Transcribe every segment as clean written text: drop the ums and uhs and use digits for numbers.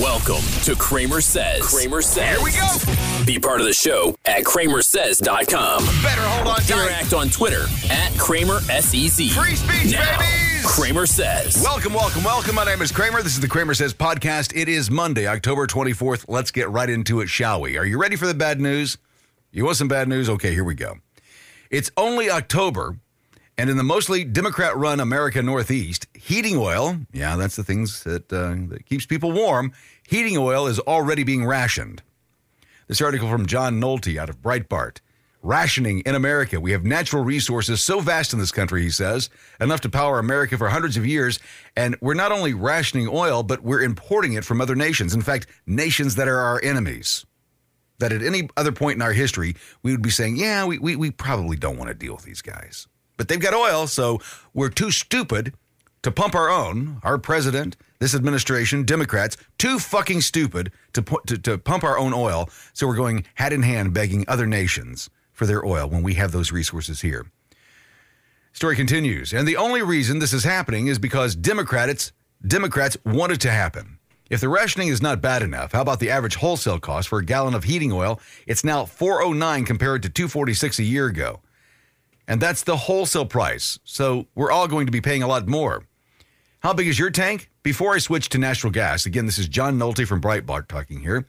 Welcome to Cramer Says. Cramer Says. Here we go. Be part of the show at CramerSays.com. Better hold on tight. Interact on Twitter at CramerSEZ. Free speech, now, babies. Cramer Says. Welcome, welcome, welcome. My name is Cramer. This is the Cramer Says podcast. It is Monday, October 24th. Let's get right into it, shall we? Are you ready for the bad news? You want some bad news? Okay, here we go. It's only October, and in the mostly Democrat-run America Northeast, heating oil, yeah, that's the things that keeps people warm, heating oil is already being rationed. This article from John Nolte out of Breitbart. Rationing in America. We have natural resources so vast in this country, he says, enough to power America for hundreds of years, and we're not only rationing oil, but we're importing it from other nations. In fact, nations that are our enemies. That at any other point in our history, we would be saying, yeah, we probably don't want to deal with these guys. But they've got oil, so we're too stupid to pump our own. Our president, this administration, Democrats, too fucking stupid to pump our own oil. So we're going hand in hand begging other nations for their oil when we have those resources here. Story continues. And the only reason this is happening is because Democrats want it to happen. If the rationing is not bad enough, how about the average wholesale cost for a gallon of heating oil? It's now $4.09 compared to $2.46 a year ago. And that's the wholesale price, so we're all going to be paying a lot more. How big is your tank? Before I switch to natural gas, again, this is John Nolte from Breitbart talking here.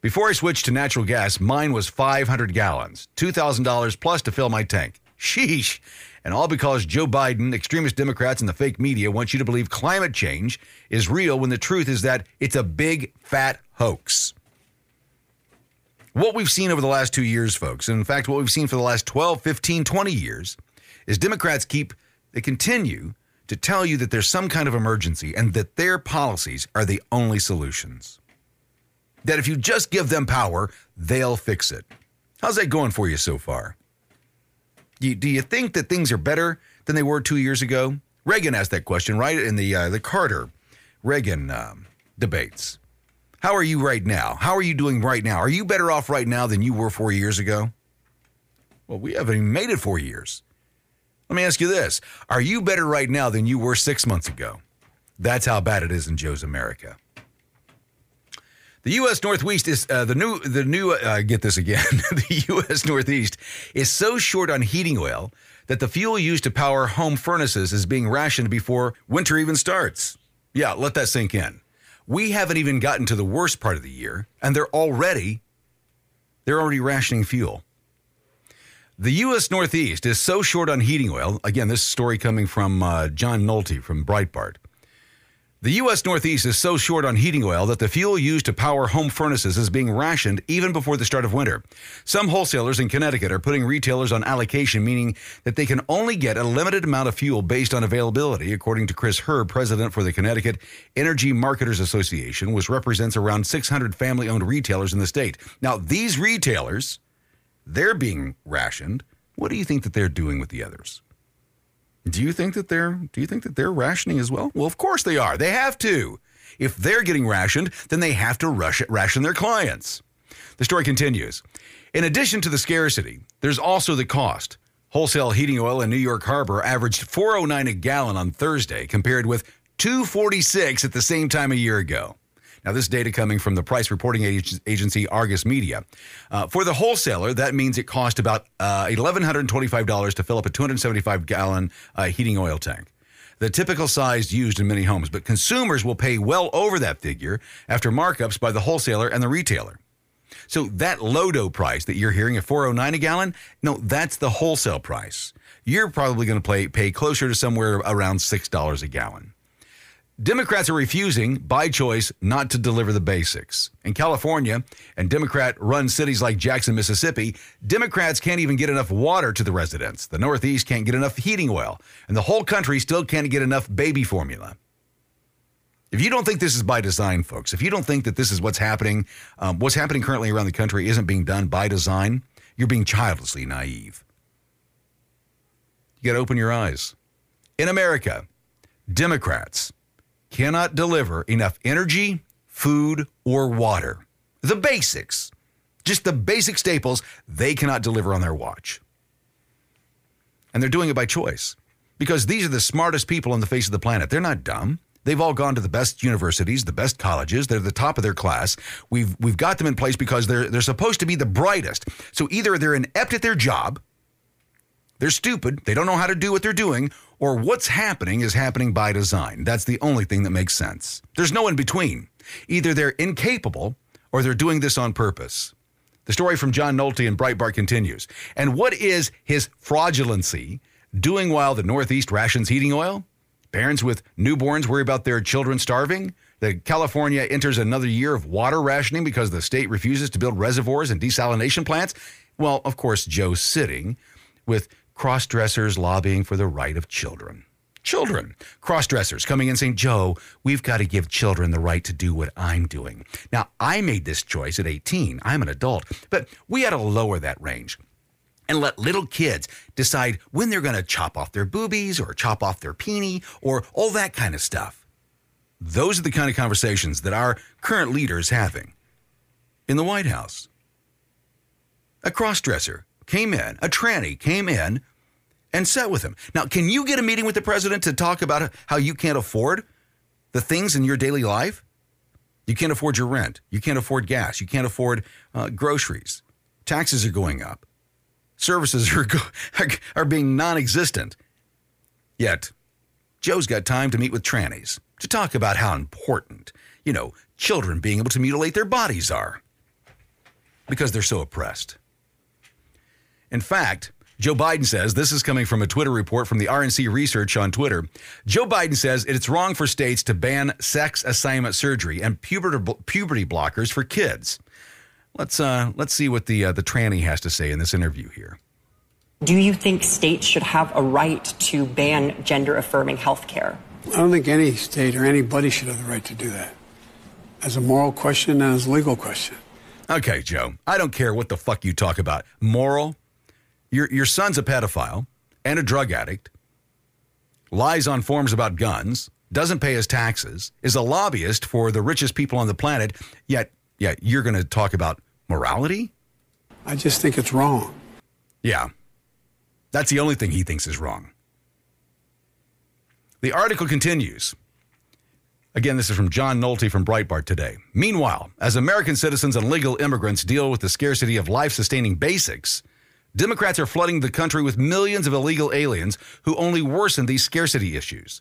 Before I switched to natural gas, mine was 500 gallons, $2,000 plus to fill my tank. Sheesh. And all because Joe Biden, extremist Democrats, and the fake media want you to believe climate change is real when the truth is that it's a big, fat hoax. What we've seen over the last 2 years, folks, and in fact, what we've seen for the last 12, 15, 20 years, is Democrats continue to tell you that there's some kind of emergency and that their policies are the only solutions. That if you just give them power, they'll fix it. How's that going for you so far? Do you think that things are better than they were 2 years ago? Reagan asked that question, right, in the Carter-Reagan debates. How are you right now? How are you doing right now? Are you better off right now than you were 4 years ago? Well, we haven't even made it 4 years. Let me ask you this. Are you better right now than you were 6 months ago? That's how bad it is in Joe's America. The U.S. Northeast is the U.S. Northeast is so short on heating oil that the fuel used to power home furnaces is being rationed before winter even starts. Yeah, let that sink in. We haven't even gotten to the worst part of the year, and they're already rationing fuel. The U.S. Northeast is so short on heating oil. Again, this story coming from John Nolte from Breitbart. The U.S. Northeast is so short on heating oil that the fuel used to power home furnaces is being rationed even before the start of winter. Some wholesalers in Connecticut are putting retailers on allocation, meaning that they can only get a limited amount of fuel based on availability, according to Chris Herb, president for the Connecticut Energy Marketers Association, which represents around 600 family-owned retailers in the state. Now, these retailers, they're being rationed. What do you think that they're doing with the others? Do you think that they're rationing as well? Well, of course they are. They have to. If they're getting rationed, then they have to ration their clients. The story continues. In addition to the scarcity, there's also the cost. Wholesale heating oil in New York Harbor averaged $4.09 a gallon on Thursday, compared with $2.46 at the same time a year ago. Now, this data coming from the price reporting agency Argus Media. For the wholesaler, that means it cost about $1,125 to fill up a 275-gallon heating oil tank, the typical size used in many homes. But consumers will pay well over that figure after markups by the wholesaler and the retailer. So that low-dough price that you're hearing at $4.09 a gallon, no, that's the wholesale price. You're probably going to pay closer to somewhere around $6 a gallon. Democrats are refusing, by choice, not to deliver the basics. In California and Democrat-run cities like Jackson, Mississippi, Democrats can't even get enough water to the residents. The Northeast can't get enough heating oil, and the whole country still can't get enough baby formula. If you don't think this is by design, folks, if you don't think that this is what's happening currently around the country isn't being done by design, you're being childishly naive. You got to open your eyes. In America, Democrats cannot deliver enough energy, food, or water. The basics, just the basic staples, they cannot deliver on their watch. And they're doing it by choice because these are the smartest people on the face of the planet. They're not dumb. They've all gone to the best universities, the best colleges. They're the top of their class. We've got them in place because they're supposed to be the brightest. So either they're inept at their job, they're stupid, they don't know how to do what they're doing, or what's happening is happening by design. That's the only thing that makes sense. There's no in between. Either they're incapable or they're doing this on purpose. The story from John Nolte in Breitbart continues. And what is his fraudulency doing while the Northeast rations heating oil? Parents with newborns worry about their children starving. The California enters another year of water rationing because the state refuses to build reservoirs and desalination plants. Well, of course, Joe's sitting with cross-dressers lobbying for the right of children. Children. Cross-dressers coming in saying, Joe, we've got to give children the right to do what I'm doing. Now, I made this choice at 18. I'm an adult. But we had to lower that range and let little kids decide when they're going to chop off their boobies or chop off their peenie or all that kind of stuff. Those are the kind of conversations that our current leaders having in the White House. A crossdresser came in, a tranny came in and sat with him. Now, can you get a meeting with the president to talk about how you can't afford the things in your daily life? You can't afford your rent. You can't afford gas. You can't afford groceries. Taxes are going up. Services are being non-existent. Yet, Joe's got time to meet with trannies to talk about how important, you know, children being able to mutilate their bodies are because they're so oppressed. In fact, Joe Biden says, this is coming from a Twitter report from the RNC research on Twitter. Joe Biden says it's wrong for states to ban sex assignment surgery and puberty blockers for kids. Let's see what the tranny has to say in this interview here. Do you think states should have a right to ban gender-affirming health care? I don't think any state or anybody should have the right to do that. As a moral question and as a legal question. Okay, Joe, I don't care what the fuck you talk about. Moral? Your son's a pedophile and a drug addict, lies on forms about guns, doesn't pay his taxes, is a lobbyist for the richest people on the planet, yet... Yeah, you're going to talk about morality? I just think it's wrong. Yeah, that's the only thing he thinks is wrong. The article continues. Again, this is from John Nolte from Breitbart today. Meanwhile, as American citizens and legal immigrants deal with the scarcity of life-sustaining basics, Democrats are flooding the country with millions of illegal aliens who only worsen these scarcity issues.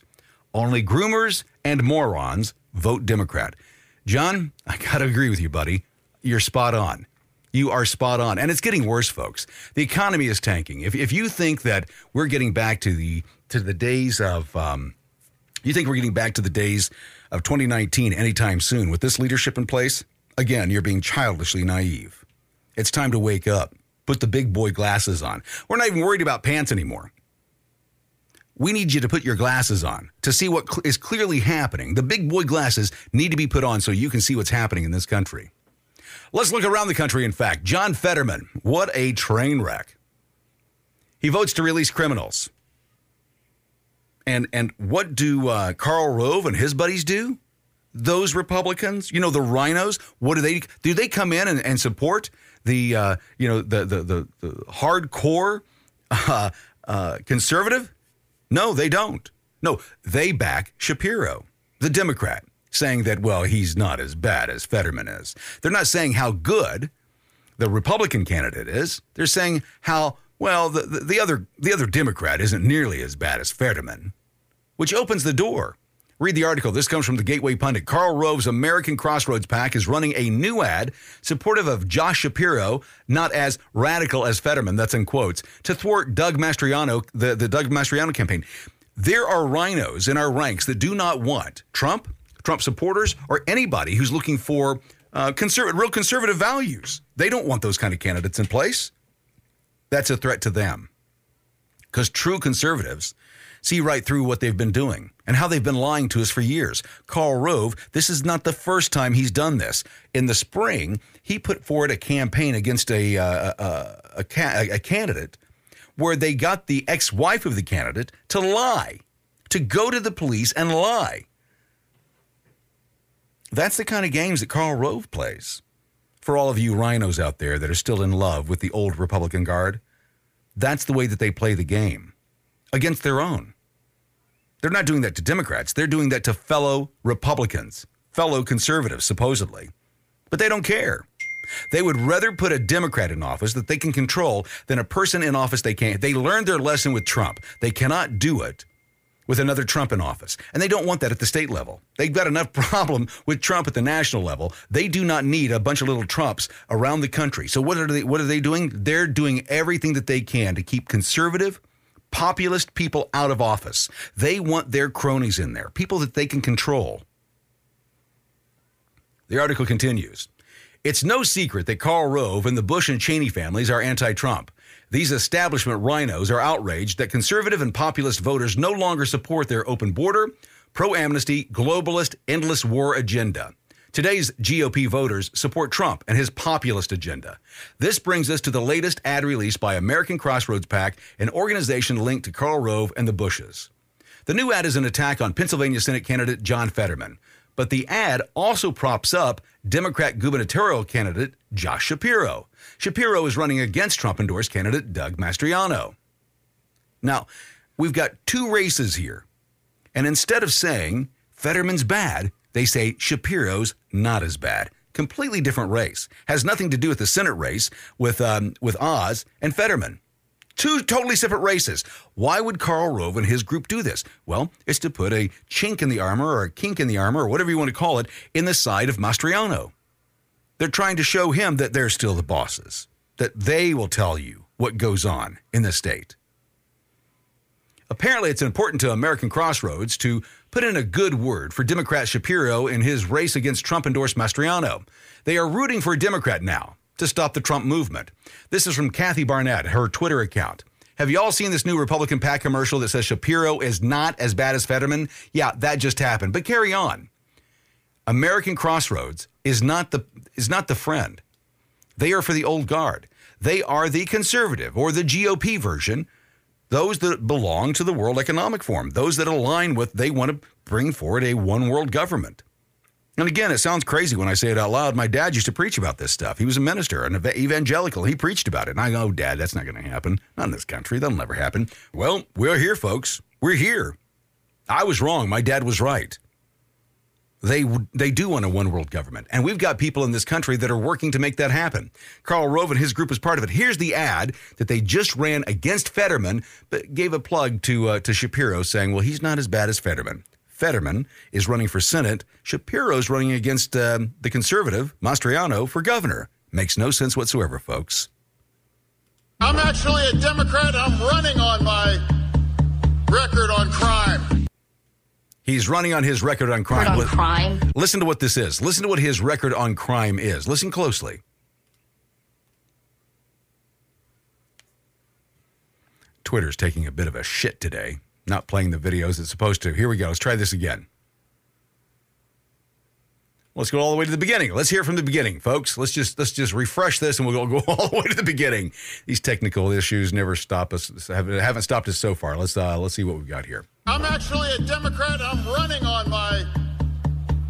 Only groomers and morons vote Democrat. John, I gotta agree with you, buddy. You're spot on. You are spot on. And it's getting worse, folks. The economy is tanking. If you think that we're getting back to the days of, you think we're getting back to the days of 2019 anytime soon with this leadership in place, again, you're being childishly naive. It's time to wake up. Put the big boy glasses on. We're not even worried about pants anymore. We need you to put your glasses on to see what is clearly happening. The big boy glasses need to be put on so you can see what's happening in this country. Let's look around the country, in fact. John Fetterman, what a train wreck. He votes to release criminals. And what do Karl Rove and his buddies do? Those Republicans, you know, the rhinos, what do? They come in and support the hardcore conservative? No, they don't. No, they back Shapiro, the Democrat, saying that, well, he's not as bad as Fetterman is. They're not saying how good the Republican candidate is. They're saying how, well, the other Democrat isn't nearly as bad as Fetterman, which opens the door. Read the article. This comes from the Gateway Pundit. Karl Rove's American Crossroads PAC is running a new ad supportive of Josh Shapiro, not as radical as Fetterman, that's in quotes, to thwart Doug Mastriano, the Doug Mastriano campaign. There are rhinos in our ranks that do not want Trump, Trump supporters, or anybody who's looking for real conservative values. They don't want those kind of candidates in place. That's a threat to them because true conservatives see right through what they've been doing and how they've been lying to us for years. Karl Rove, this is not the first time he's done this. In the spring, he put forward a campaign against a candidate where they got the ex-wife of the candidate to lie, to go to the police and lie. That's the kind of games that Karl Rove plays. For all of you rhinos out there that are still in love with the old Republican Guard, that's the way that they play the game. Against their own. They're not doing that to Democrats. They're doing that to fellow Republicans, fellow conservatives, supposedly. But they don't care. They would rather put a Democrat in office that they can control than a person in office they can't. They learned their lesson with Trump. They cannot do it with another Trump in office. And they don't want that at the state level. They've got enough problem with Trump at the national level. They do not need a bunch of little Trumps around the country. So what are they doing? They're doing everything that they can to keep conservative, populist people out of office. They want their cronies in there, people that they can control. The article continues. It's no secret that Karl Rove and the Bush and Cheney families are anti-Trump. These establishment rhinos are outraged that conservative and populist voters no longer support their open border, pro-amnesty, globalist, endless war agenda. Today's GOP voters support Trump and his populist agenda. This brings us to the latest ad release by American Crossroads PAC, an organization linked to Karl Rove and the Bushes. The new ad is an attack on Pennsylvania Senate candidate John Fetterman. But the ad also props up Democrat gubernatorial candidate Josh Shapiro. Shapiro is running against Trump-endorsed candidate Doug Mastriano. Now, we've got two races here. And instead of saying Fetterman's bad, they say Shapiro's not as bad. Completely different race. Has nothing to do with the Senate race with Oz and Fetterman. Two totally separate races. Why would Karl Rove and his group do this? Well, it's to put a chink in the armor or a kink in the armor or whatever you want to call it in the side of Mastriano. They're trying to show him that they're still the bosses, that they will tell you what goes on in the state. Apparently, it's important to American Crossroads to put in a good word for Democrat Shapiro in his race against Trump-endorsed Mastriano. They are rooting for a Democrat now to stop the Trump movement. This is from Kathy Barnett, her Twitter account. Have you all seen this new Republican PAC commercial that says Shapiro is not as bad as Fetterman? Yeah, that just happened. But carry on. American Crossroads is not the friend. They are for the old guard. They are the conservative or the GOP version, those that belong to the World Economic Forum, those that align with, they want to bring forward a one-world government. And again, it sounds crazy when I say it out loud. My dad used to preach about this stuff. He was a minister, an evangelical. He preached about it. And I go, Dad, that's not going to happen. Not in this country. That'll never happen. Well, we're here, folks. We're here. I was wrong. My dad was right. They do want a one-world government. And we've got people in this country that are working to make that happen. Karl Rove and his group is part of it. Here's the ad that they just ran against Fetterman, but gave a plug to Shapiro saying, well, he's not as bad as Fetterman. Fetterman is running for Senate. Shapiro's running against the conservative, Mastriano, for governor. Makes no sense whatsoever, folks. I'm actually a Democrat. I'm running on my record on crime. He's running on his record on crime. Listen to what this is. Listen to what his record on crime is. Listen closely. Twitter's taking a bit of a shit today. Not playing the videos it's supposed to. Here we go. Let's try this again. Let's go all the way to the beginning. Let's hear from the beginning, folks. Let's just refresh this, and we'll go all the way to the beginning. These technical issues never stop us. Haven't stopped us so far. Let's see what we've got here. I'm actually a Democrat. I'm running on my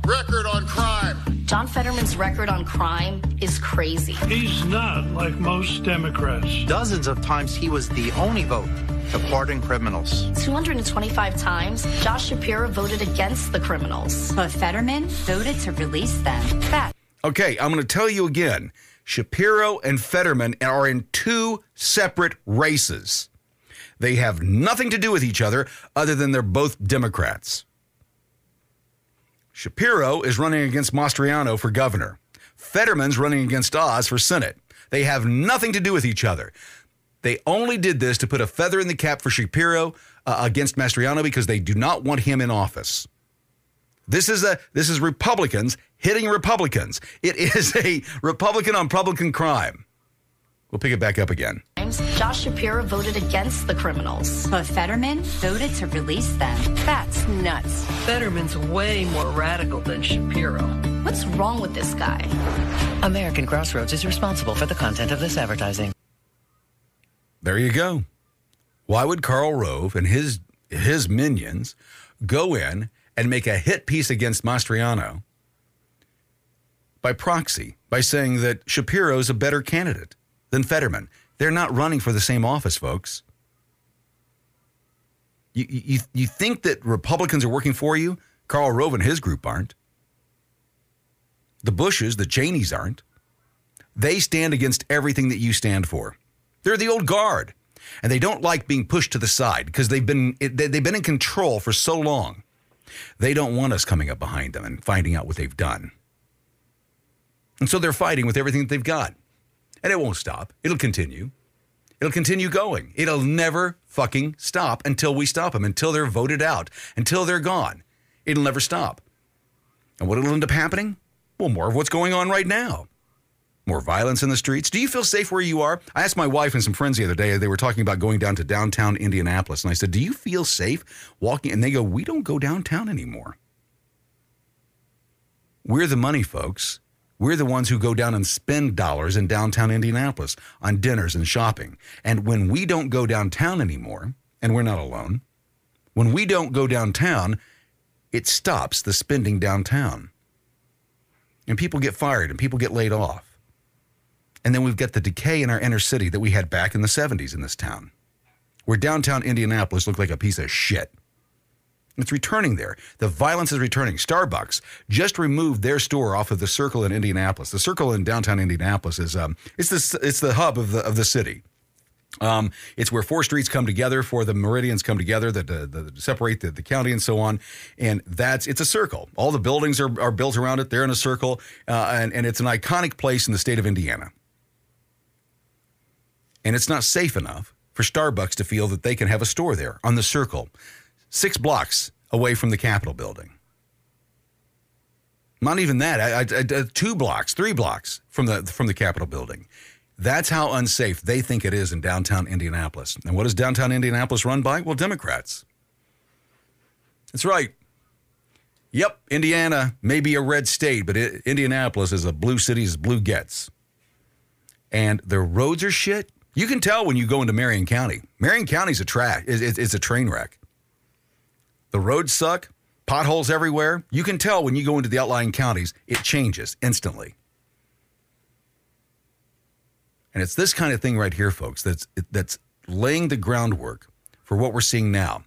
record on crime. John Fetterman's record on crime is crazy. He's not like most Democrats. Dozens of times he was the only vote to pardon criminals. 225 times, Josh Shapiro voted against the criminals. But Fetterman voted to release them. Fact. Okay, I'm going to tell you again. Shapiro and Fetterman are in two separate races. They have nothing to do with each other than they're both Democrats. Shapiro is running against Mastriano for governor. Fetterman's running against Oz for Senate. They have nothing to do with each other. They only did this to put a feather in the cap for Shapiro against Mastriano because they do not want him in office. This is Republicans hitting Republicans. It is a Republican on Republican crime. We'll pick it back up again. Josh Shapiro voted against the criminals. But Fetterman voted to release them. That's nuts. Fetterman's way more radical than Shapiro. What's wrong with this guy? American Crossroads is responsible for the content of this advertising. There you go. Why would Karl Rove and his minions go in and make a hit piece against Mastriano by proxy, by saying that Shapiro's a better candidate than Fetterman? They're not running for the same office, folks. You think that Republicans are working for you? Karl Rove and his group aren't. The Bushes, the Cheneys aren't. They stand against everything that you stand for. They're the old guard, and they don't like being pushed to the side because they've been in control for so long. They don't want us coming up behind them and finding out what they've done. And so they're fighting with everything that they've got. And it won't stop. It'll continue. It'll continue going. It'll never fucking stop until we stop them, until they're voted out, until they're gone. It'll never stop. And what will end up happening? Well, more of what's going on right now. More violence in the streets. Do you feel safe where you are? I asked my wife and some friends the other day, they were talking about going down to downtown Indianapolis. And I said, do you feel safe walking? And they go, we don't go downtown anymore. We're the money folks. We're the ones who go down and spend dollars in downtown Indianapolis on dinners and shopping. And when we don't go downtown anymore, and we're not alone, when we don't go downtown, it stops the spending downtown. And people get fired and people get laid off. And then we've got the decay in our inner city that we had back in the 70s in this town, where downtown Indianapolis looked like a piece of shit. It's returning there. The violence is returning. Starbucks just removed their store off of the Circle in Indianapolis. The Circle in downtown Indianapolis is it's the hub of the city. It's where four streets come together, four of the meridians come together that separate the county and so on. And it's a circle. All the buildings are built around it. They're in a circle, and it's an iconic place in the state of Indiana. And it's not safe enough for Starbucks to feel that they can have a store there on the Circle, 6 blocks away from the Capitol building. Not even that. 2 blocks, 3 blocks from the Capitol building. That's how unsafe they think it is in downtown Indianapolis. And what is downtown Indianapolis run by? Well, Democrats. That's right. Yep, Indiana may be a red state, but Indianapolis is a blue city as blue gets. And the roads are shit. You can tell when you go into Marion County. Marion County's it's a train wreck. The roads suck, potholes everywhere. You can tell when you go into the outlying counties, it changes instantly. And it's this kind of thing right here, folks, that's laying the groundwork for what we're seeing now.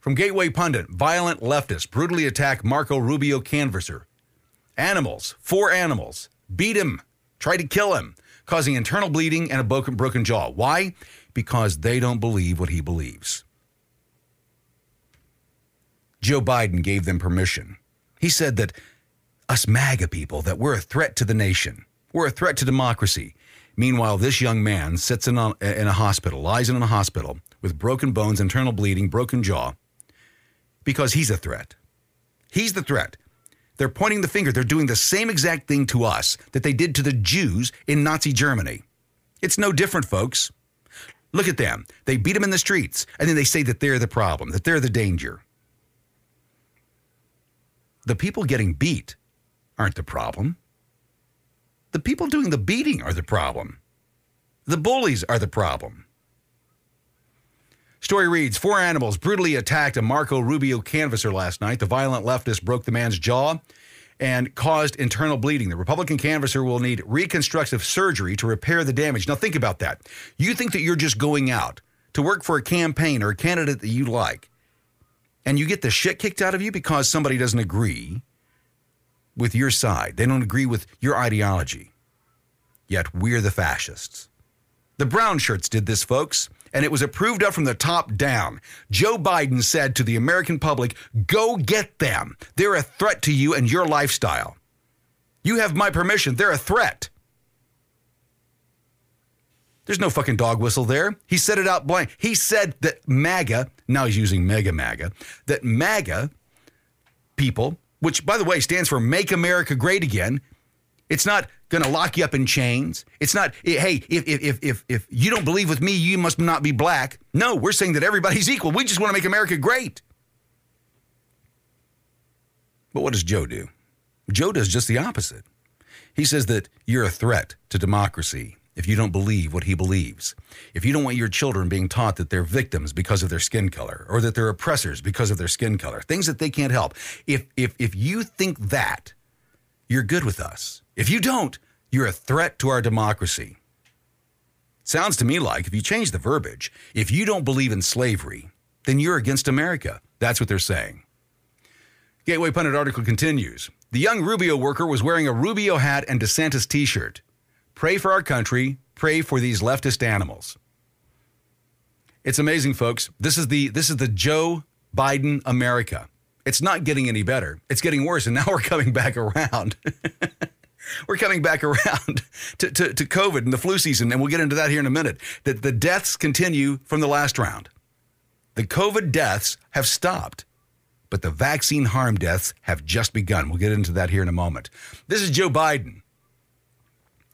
From Gateway Pundit, violent leftists brutally attack Marco Rubio canvasser. Four animals, beat him, tried to kill him, causing internal bleeding and a broken jaw. Why? Because they don't believe what he believes. Joe Biden gave them permission. He said that us MAGA people, that we're a threat to the nation. We're a threat to democracy. Meanwhile, this young man sits in a hospital, lies in a hospital with broken bones, internal bleeding, broken jaw, because he's a threat. He's the threat. They're pointing the finger. They're doing the same exact thing to us that they did to the Jews in Nazi Germany. It's no different, folks. Look at them. They beat them in the streets, and then they say that they're the problem, that they're the danger. The people getting beat aren't the problem. The people doing the beating are the problem. The bullies are the problem. Story reads, 4 animals brutally attacked a Marco Rubio canvasser last night. The violent leftist broke the man's jaw and caused internal bleeding. The Republican canvasser will need reconstructive surgery to repair the damage. Now think about that. You think that you're just going out to work for a campaign or a candidate that you like, and you get the shit kicked out of you because somebody doesn't agree with your side. They don't agree with your ideology. Yet we're the fascists. The brown shirts did this, folks, and it was approved up from the top down. Joe Biden said to the American public, go get them. They're a threat to you and your lifestyle. You have my permission. They're a threat. There's no fucking dog whistle there. He said it out blank. He said that MAGA, now he's using mega MAGA, that MAGA people, which, by the way, stands for Make America Great Again. It's not going to lock you up in chains. It's not, hey, if you don't believe with me, you must not be black. No, we're saying that everybody's equal. We just want to make America great. But what does Joe do? Joe does just the opposite. He says that you're a threat to democracy if you don't believe what he believes, if you don't want your children being taught that they're victims because of their skin color or that they're oppressors because of their skin color, things that they can't help, if you think that, you're good with us. If you don't, you're a threat to our democracy. Sounds to me like, if you change the verbiage, if you don't believe in slavery, then you're against America. That's what they're saying. Gateway Pundit article continues. The young Rubio worker was wearing a Rubio hat and DeSantis T-shirt. Pray for our country. Pray for these leftist animals. It's amazing, folks. This is the Joe Biden America. It's not getting any better. It's getting worse, and now we're coming back around. We're coming back around to COVID and the flu season, and we'll get into that here in a minute. That the deaths continue from the last round. The COVID deaths have stopped, but the vaccine harm deaths have just begun. We'll get into that here in a moment. This is Joe Biden.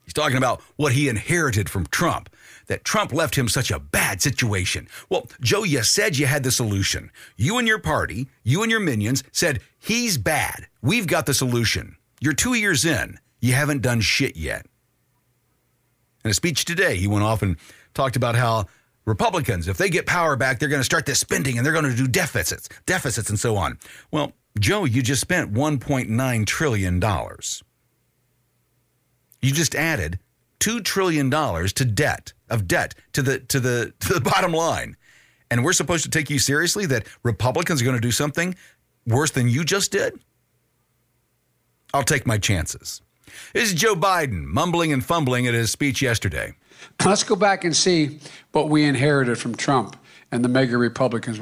He's talking about what he inherited from Trump, that Trump left him such a bad situation. Well, Joe, you said you had the solution. You and your party, you and your minions said, he's bad. We've got the solution. You're 2 years in. You haven't done shit yet. In a speech today, he went off and talked about how Republicans, if they get power back, they're going to start this spending and they're going to do deficits and so on. Well, Joe, you just spent $1.9 trillion. You just added $2 trillion to the bottom line. And we're supposed to take you seriously that Republicans are going to do something worse than you just did? I'll take my chances. This is Joe Biden mumbling and fumbling at his speech yesterday. Let's go back and see what we inherited from Trump and the MAGA Republicans.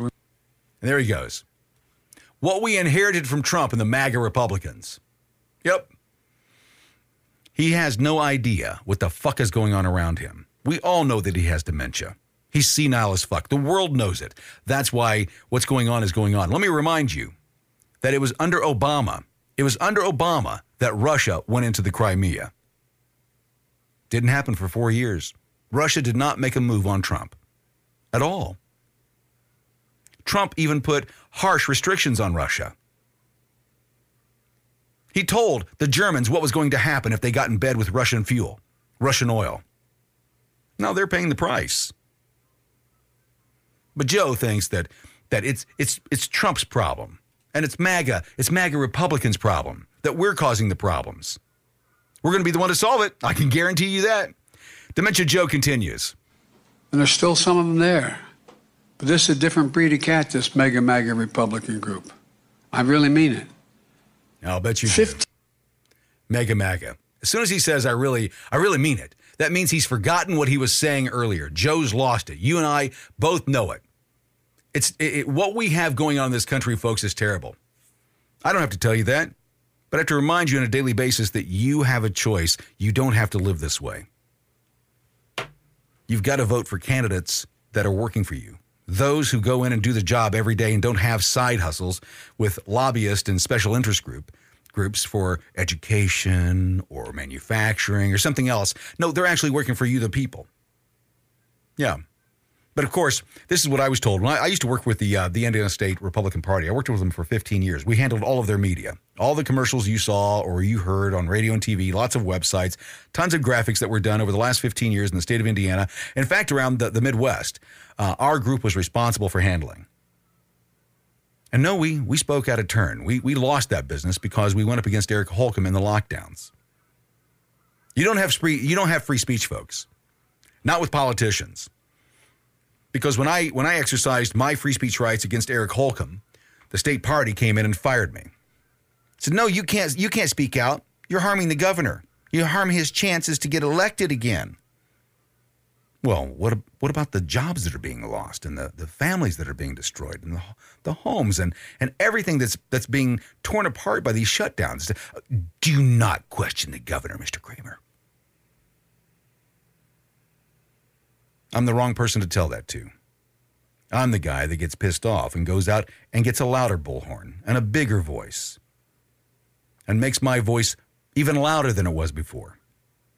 There he goes. What we inherited from Trump and the MAGA Republicans. Yep. He has no idea what the fuck is going on around him. We all know that he has dementia. He's senile as fuck. The world knows it. That's why what's going on is going on. Let me remind you that it was under Obama that Russia went into the Crimea. Didn't happen for 4 years. Russia did not make a move on Trump at all. Trump even put harsh restrictions on Russia. He told the Germans what was going to happen if they got in bed with Russian fuel, Russian oil. Now they're paying the price. But Joe thinks that it's Trump's problem, and it's MAGA Republicans' problem, that we're causing the problems. We're going to be the one to solve it. I can guarantee you that. Dementia Joe continues. And there's still some of them there. But this is a different breed of cat, this MAGA Republican group. I really mean it. I'll bet you do. MAGA. As soon as he says, I really mean it, that means he's forgotten what he was saying earlier. Joe's lost it. You and I both know it. What we have going on in this country, folks, is terrible. I don't have to tell you that, but I have to remind you on a daily basis that you have a choice. You don't have to live this way. You've got to vote for candidates that are working for you. Those who go in and do the job every day and don't have side hustles with lobbyists and special interest groups for education or manufacturing or something else. No, they're actually working for you, the people. Yeah. But, of course, this is what I was told. When I used to work with the Indiana State Republican Party. I worked with them for 15 years. We handled all of their media, all the commercials you saw or you heard on radio and TV, lots of websites, tons of graphics that were done over the last 15 years in the state of Indiana. In fact, around the Midwest, our group was responsible for handling. And, no, we spoke out of turn. We lost that business because we went up against Eric Holcomb in the lockdowns. You don't have free speech, folks, not with politicians. Because when I exercised my free speech rights against Eric Holcomb, the state party came in and fired me. Said, no, you can't speak out. You're harming the governor. You harm his chances to get elected again. Well, what about the jobs that are being lost and the families that are being destroyed and the homes and everything that's being torn apart by these shutdowns? Do not question the governor, Mr. Cramer. I'm the wrong person to tell that to. I'm the guy that gets pissed off and goes out and gets a louder bullhorn and a bigger voice and makes my voice even louder than it was before.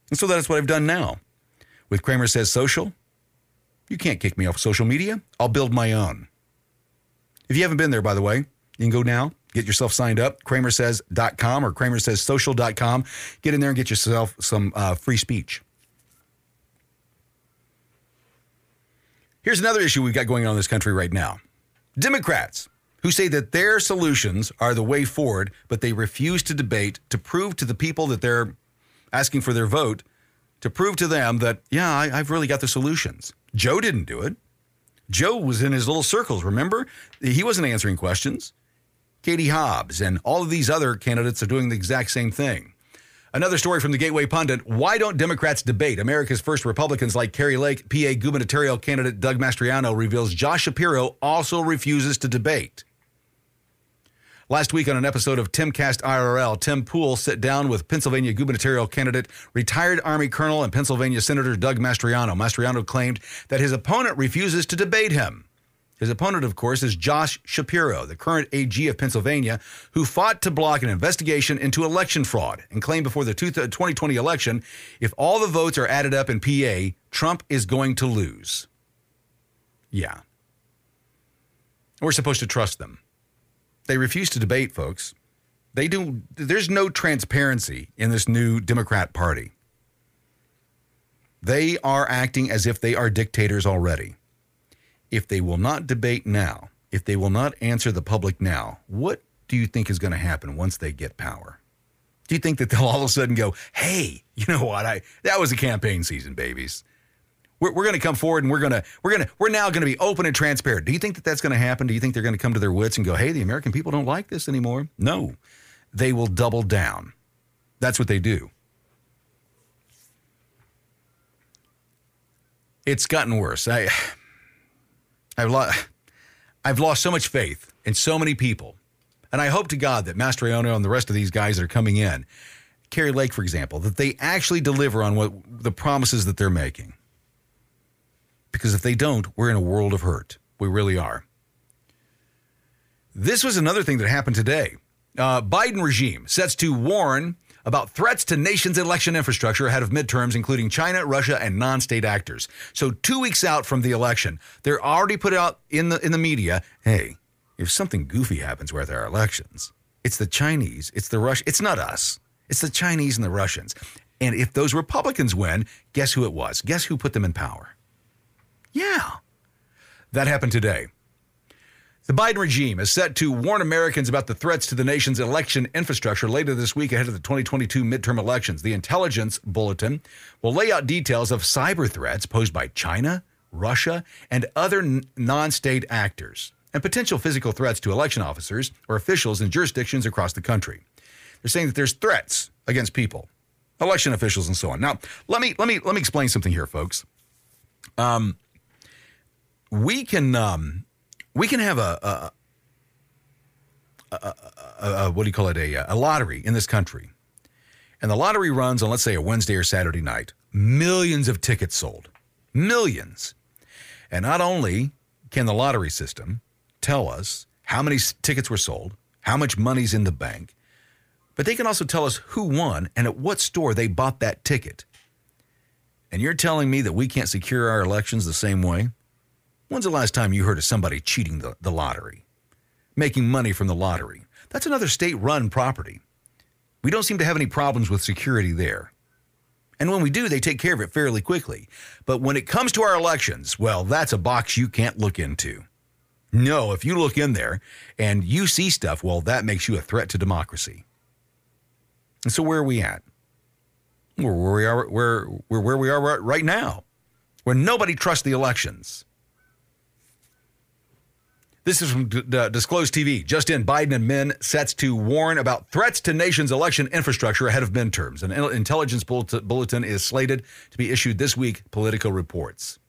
And so that's what I've done now. With Cramer Says Social, you can't kick me off social media. I'll build my own. If you haven't been there, by the way, you can go now. Get yourself signed up, cramersays.com or cramersayssocial.com. Get in there and get yourself some free speech. Here's another issue we've got going on in this country right now. Democrats who say that their solutions are the way forward, but they refuse to debate to prove to the people that they're asking for their vote, to prove to them that, yeah, I've really got the solutions. Joe didn't do it. Joe was in his little circles, remember? He wasn't answering questions. Katie Hobbs and all of these other candidates are doing the exact same thing. Another story from the Gateway Pundit, why don't Democrats debate? America's first Republicans like Kerry Lake, PA gubernatorial candidate Doug Mastriano reveals Josh Shapiro also refuses to debate. Last week on an episode of Timcast IRL, Tim Poole sat down with Pennsylvania gubernatorial candidate, retired Army Colonel, and Pennsylvania Senator Doug Mastriano. Mastriano claimed that his opponent refuses to debate him. His opponent, of course, is Josh Shapiro, the current AG of Pennsylvania, who fought to block an investigation into election fraud and claimed before the 2020 election, if all the votes are added up in PA, Trump is going to lose. Yeah. We're supposed to trust them. They refuse to debate, folks. They do. There's no transparency in this new Democrat Party. They are acting as if they are dictators already. If they will not debate now, if they will not answer the public now, what do you think is going to happen once they get power? Do you think that they'll all of a sudden go, hey, you know what? That was a campaign season, babies. We're going to come forward and we're now going to be open and transparent. Do you think that that's going to happen? Do you think they're going to come to their wits and go, hey, the American people don't like this anymore? No, they will double down. That's what they do. It's gotten worse. I've lost so much faith in so many people. And I hope to God that Mastriano and the rest of these guys that are coming in, Kerry Lake, for example, that they actually deliver on what the promises that they're making. Because if they don't, we're in a world of hurt. We really are. This was another thing that happened today. Biden regime sets to warn about threats to nation's election infrastructure ahead of midterms, including China, Russia, and non-state actors. So 2 weeks out from the election, they're already put out in the media, hey, if something goofy happens with our elections, it's the Chinese, it's the Russians, it's not us. It's the Chinese and the Russians. And if those Republicans win, guess who it was? Guess who put them in power? Yeah, that happened today. The Biden regime is set to warn Americans about the threats to the nation's election infrastructure later this week ahead of the 2022 midterm elections. The Intelligence Bulletin will lay out details of cyber threats posed by China, Russia, and other non-state actors, and potential physical threats to election officers or officials in jurisdictions across the country. They're saying that there's threats against people, election officials, and so on. Now, let me explain something here, folks. We can have a lottery in this country, and the lottery runs on, let's say, a Wednesday or Saturday night. Millions of tickets sold, millions. And not only can the lottery system tell us how many tickets were sold, how much money's in the bank, but they can also tell us who won and at what store they bought that ticket. And you're telling me that we can't secure our elections the same way? When's the last time you heard of somebody cheating the lottery, making money from the lottery? That's another state-run property. We don't seem to have any problems with security there. And when we do, they take care of it fairly quickly. But when it comes to our elections, well, that's a box you can't look into. No, if you look in there and you see stuff, well, that makes you a threat to democracy. And so where are we at? We're where we are, we're where we are right now, where nobody trusts the elections. This is from Disclosed TV. Just in, Biden and men sets to warn about threats to nation's election infrastructure ahead of midterms. An intelligence bulletin is slated to be issued this week, Politico reports.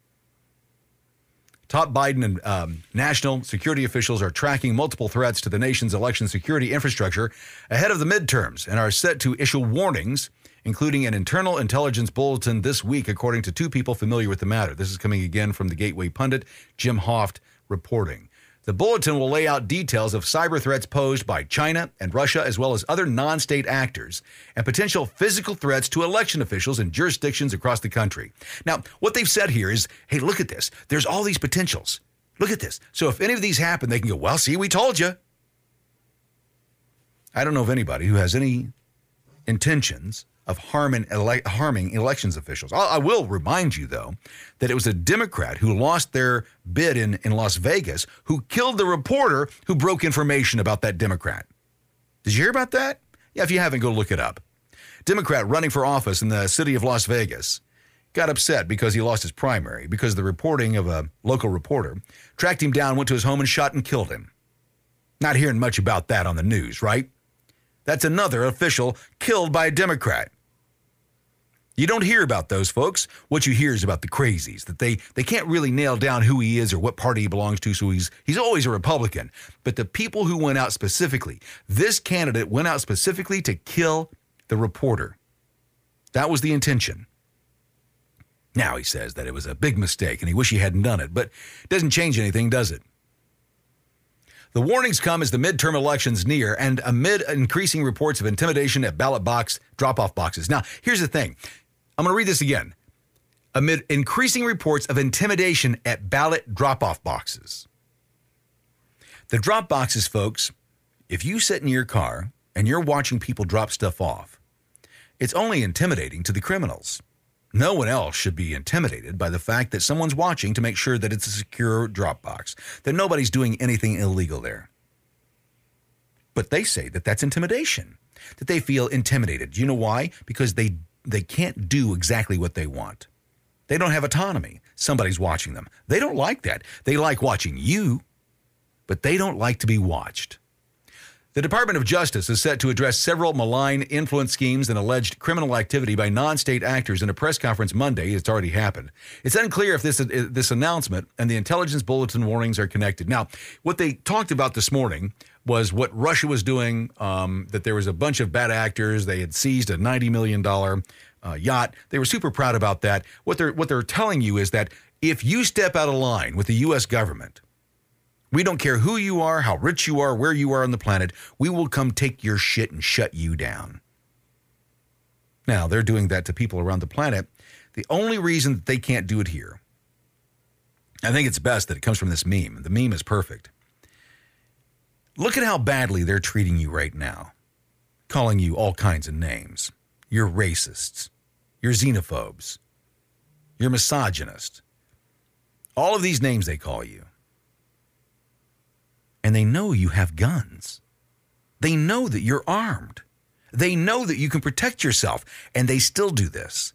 Top Biden and national security officials are tracking multiple threats to the nation's election security infrastructure ahead of the midterms and are set to issue warnings, including an internal intelligence bulletin this week, according to two people familiar with the matter. This is coming again from the Gateway Pundit, Jim Hoft reporting. The bulletin will lay out details of cyber threats posed by China and Russia, as well as other non-state actors, and potential physical threats to election officials in jurisdictions across the country. Now, what they've said here is, hey, look at this. There's all these potentials. Look at this. So if any of these happen, they can go, well, see, we told you. I don't know of anybody who has any intentions of harming elections officials. I will remind you, though, that it was a Democrat who lost their bid in Las Vegas who killed the reporter who broke information about that Democrat. Did you hear about that? Yeah, if you haven't, go look it up. Democrat running for office in the city of Las Vegas got upset because he lost his primary, because the reporting of a local reporter tracked him down, went to his home and shot and killed him. Not hearing much about that on the news, right? That's another official killed by a Democrat. You don't hear about those folks. What you hear is about the crazies, that they can't really nail down who he is or what party he belongs to, so he's always a Republican. But the people who went out specifically, this candidate went out specifically to kill the reporter. That was the intention. Now he says that it was a big mistake and he wished he hadn't done it, but it doesn't change anything, does it? The warnings come as the midterm elections near and amid increasing reports of intimidation at ballot box drop-off boxes. Now, here's the thing. I'm going to read this again. Amid increasing reports of intimidation at ballot drop-off boxes. The drop boxes, folks, if you sit in your car and you're watching people drop stuff off, it's only intimidating to the criminals. No one else should be intimidated by the fact that someone's watching to make sure that it's a secure drop box, that nobody's doing anything illegal there. But they say that that's intimidation, that they feel intimidated. Do you know why? Because they can't do exactly what they want. They don't have autonomy. Somebody's watching them. They don't like that. They like watching you, but they don't like to be watched. The Department of Justice is set to address several malign influence schemes and alleged criminal activity by non-state actors in a press conference Monday. It's already happened. It's unclear if this announcement and the intelligence bulletin warnings are connected. Now, what they talked about this morning was what Russia was doing, that there was a bunch of bad actors. They had seized a $90 million yacht. They were super proud about that. What they're telling you is that if you step out of line with the U.S. government, we don't care who you are, how rich you are, where you are on the planet. We will come take your shit and shut you down. Now, they're doing that to people around the planet. The only reason that they can't do it here, I think it's best that it comes from this meme. The meme is perfect. Look at how badly they're treating you right now, calling you all kinds of names. You're racists. You're xenophobes. You're misogynist. All of these names they call you. And they know you have guns. They know that you're armed. They know that you can protect yourself, and they still do this.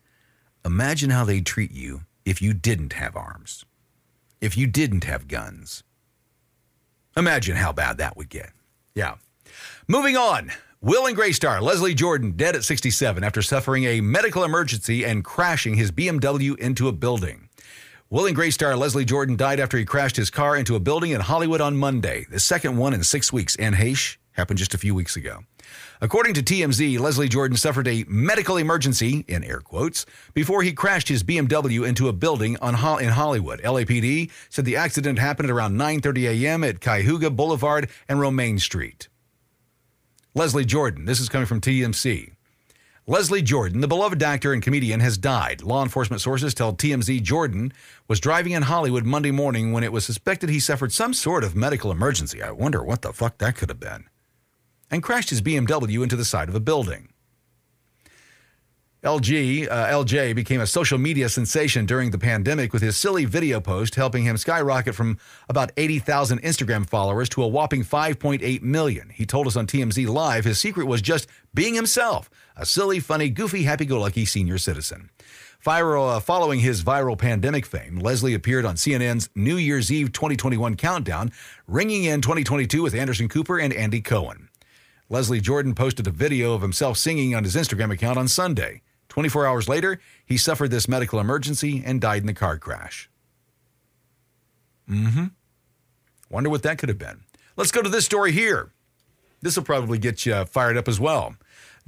Imagine how they treat you if you didn't have arms, if you didn't have guns. Imagine how bad that would get. Yeah. Moving on. Will and Grace star Leslie Jordan dead at 67 after suffering a medical emergency and crashing his BMW into a building. Will and Grace star Leslie Jordan died after he crashed his car into a building in Hollywood on Monday, the second one in 6 weeks. And Haish happened just a few weeks ago. According to TMZ, Leslie Jordan suffered a medical emergency, in air quotes, before he crashed his BMW into a building in Hollywood. LAPD said the accident happened at around 9:30 a.m. at Cayuga Boulevard and Romaine Street. Leslie Jordan, this is coming from TMZ. Leslie Jordan, the beloved actor and comedian, has died. Law enforcement sources tell TMZ Jordan was driving in Hollywood Monday morning when it was suspected he suffered some sort of medical emergency. I wonder what the fuck that could have been. And crashed his BMW into the side of a building. LJ became a social media sensation during the pandemic with his silly video post helping him skyrocket from about 80,000 Instagram followers to a whopping 5.8 million. He told us on TMZ Live his secret was just being himself, a silly, funny, goofy, happy-go-lucky senior citizen. Following his viral pandemic fame, Leslie appeared on CNN's New Year's Eve 2021 countdown, ringing in 2022 with Anderson Cooper and Andy Cohen. Leslie Jordan posted a video of himself singing on his Instagram account on Sunday. 24 hours later, he suffered this medical emergency and died in the car crash. Wonder what that could have been. Let's go to this story here. This will probably get you fired up as well.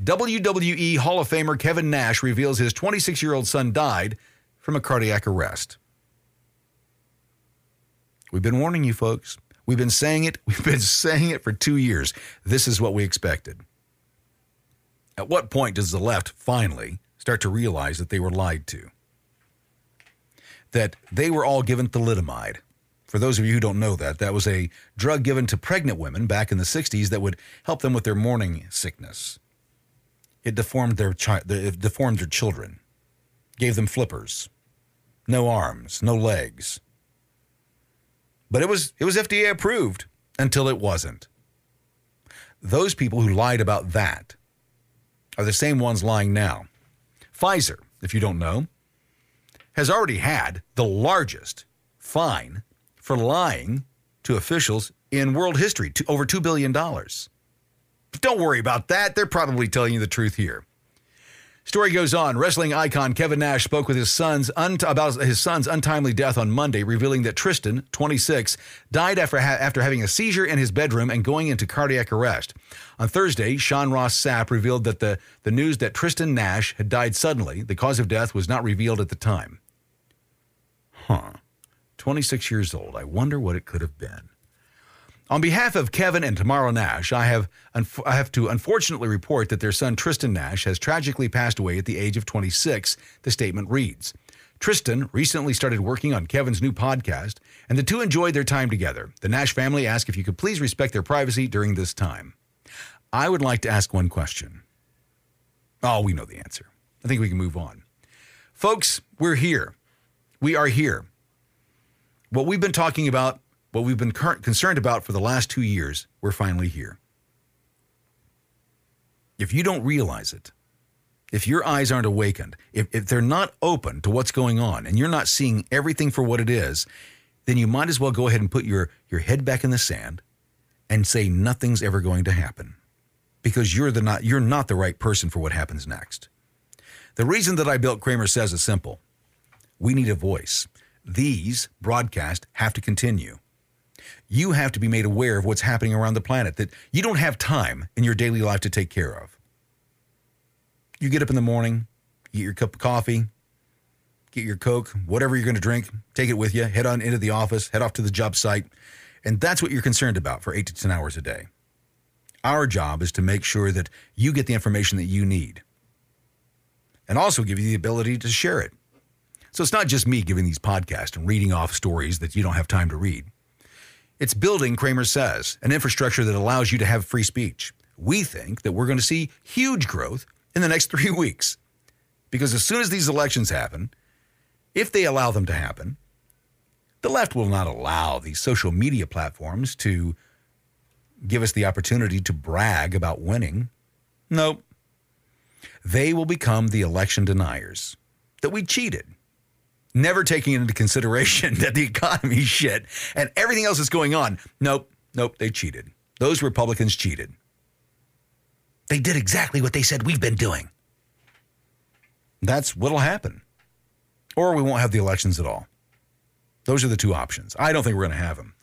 WWE Hall of Famer Kevin Nash reveals his 26-year-old son died from a cardiac arrest. We've been warning you, folks. We've been saying it. We've been saying it for 2 years. This is what we expected. At what point does the left finally start to realize that they were lied to? That they were all given thalidomide. For those of you who don't know that was a drug given to pregnant women back in the 60s that would help them with their morning sickness. It deformed their children, gave them flippers, no arms, no legs. But it was FDA approved until it wasn't. Those people who lied about that are the same ones lying now. Pfizer, if you don't know, has already had the largest fine for lying to officials in world history, over $2 billion. But don't worry about that. They're probably telling you the truth here. Story goes on. Wrestling icon Kevin Nash spoke with his son's about his son's untimely death on Monday, revealing that Tristan, 26, died after having a seizure in his bedroom and going into cardiac arrest. On Thursday, Sean Ross Sapp revealed that the news that Tristan Nash had died suddenly. The cause of death was not revealed at the time. 26 years old. I wonder what it could have been. On behalf of Kevin and Tamara Nash, I have to unfortunately report that their son Tristan Nash has tragically passed away at the age of 26, the statement reads. Tristan recently started working on Kevin's new podcast, and the two enjoyed their time together. The Nash family asked if you could please respect their privacy during this time. I would like to ask one question. Oh, we know the answer. I think we can move on. Folks, we're here. We are here. What we've been talking about, what we've been concerned about for the last 2 years, we're finally here. If you don't realize it, if your eyes aren't awakened, if they're not open to what's going on and you're not seeing everything for what it is, then you might as well go ahead and put your head back in the sand and say nothing's ever going to happen, because you're not the right person for what happens next. The reason that I built Cramer Says is simple. We need a voice. These broadcasts have to continue. You have to be made aware of what's happening around the planet that you don't have time in your daily life to take care of. You get up in the morning, get your cup of coffee, get your Coke, whatever you're going to drink, take it with you, head on into the office, head off to the job site, and that's what you're concerned about for 8 to 10 hours a day. Our job is to make sure that you get the information that you need and also give you the ability to share it. So it's not just me giving these podcasts and reading off stories that you don't have time to read. It's building, Cramer Says, an infrastructure that allows you to have free speech. We think that we're going to see huge growth in the next 3 weeks, because as soon as these elections happen, if they allow them to happen, the left will not allow these social media platforms to give us the opportunity to brag about winning. Nope. They will become the election deniers, that we cheated, never taking into consideration that the economy is shit and everything else that's going on. Nope, they cheated. Those Republicans cheated. They did exactly what they said we've been doing. That's what'll happen. Or we won't have the elections at all. Those are the two options. I don't think we're going to have them.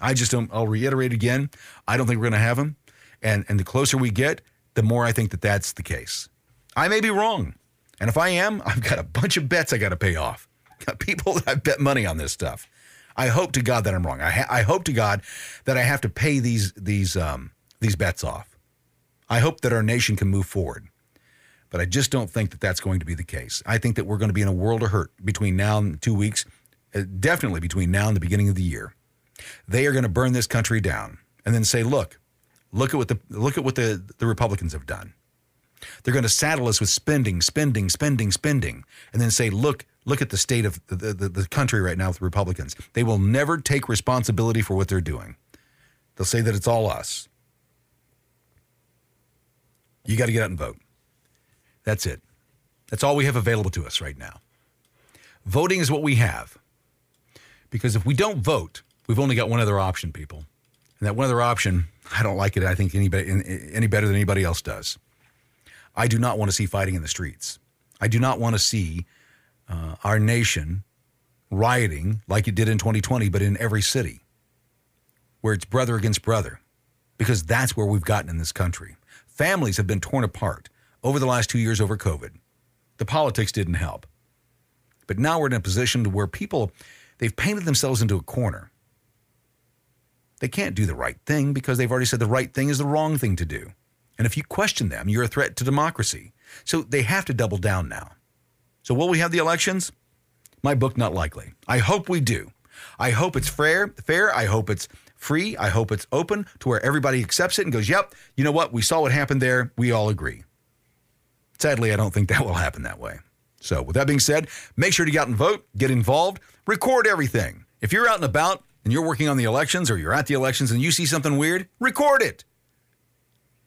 I'll reiterate again, I don't think we're going to have them. And the closer we get, the more I think that that's the case. I may be wrong. And if I am, I've got a bunch of bets I got to pay off. Got people that I bet money on this stuff. I hope to God that I'm wrong. I hope to God that I have to pay these bets off. I hope that our nation can move forward. But I just don't think that that's going to be the case. I think that we're going to be in a world of hurt between now and 2 weeks, definitely between now and the beginning of the year. They are going to burn this country down and then say, look at what the Republicans have done. They're going to saddle us with spending, and then say, look at the state of the country right now with the Republicans. They will never take responsibility for what they're doing. They'll say that it's all us. You got to get out and vote. That's it. That's all we have available to us right now. Voting is what we have. Because if we don't vote, we've only got one other option, people. And that one other option, I don't like it, I think, any better than anybody else does. I do not want to see fighting in the streets. I do not want to see our nation rioting like it did in 2020, but in every city where it's brother against brother, because that's where we've gotten in this country. Families have been torn apart over the last 2 years over COVID. The politics didn't help. But now we're in a position to where people, they've painted themselves into a corner. They can't do the right thing because they've already said the right thing is the wrong thing to do. And if you question them, you're a threat to democracy. So they have to double down now. So will we have the elections? My book, not likely. I hope we do. I hope it's fair. I hope it's free. I hope it's open to where everybody accepts it and goes, yep, you know what? We saw what happened there. We all agree. Sadly, I don't think that will happen that way. So with that being said, make sure to get out and vote, get involved, record everything. If you're out and about and you're working on the elections or you're at the elections and you see something weird, record it.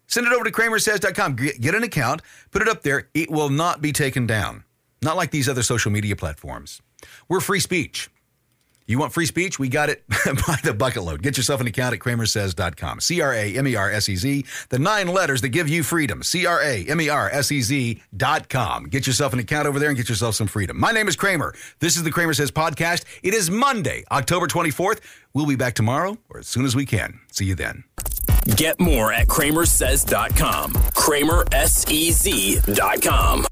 Send it over to CramerSays.com. Get an account. Put it up there. It will not be taken down. Not like these other social media platforms. We're free speech. You want free speech? We got it by the bucket load. Get yourself an account at cramersays.com. C-R-A-M-E-R-S-E-Z. The 9 letters that give you freedom. C-R-A-M-E-R-S-E-Z.com. Get yourself an account over there and get yourself some freedom. My name is Cramer. This is the Cramer Says podcast. It is Monday, October 24th. We'll be back tomorrow or as soon as we can. See you then. Get more at cramersays.com. Cramersez.com.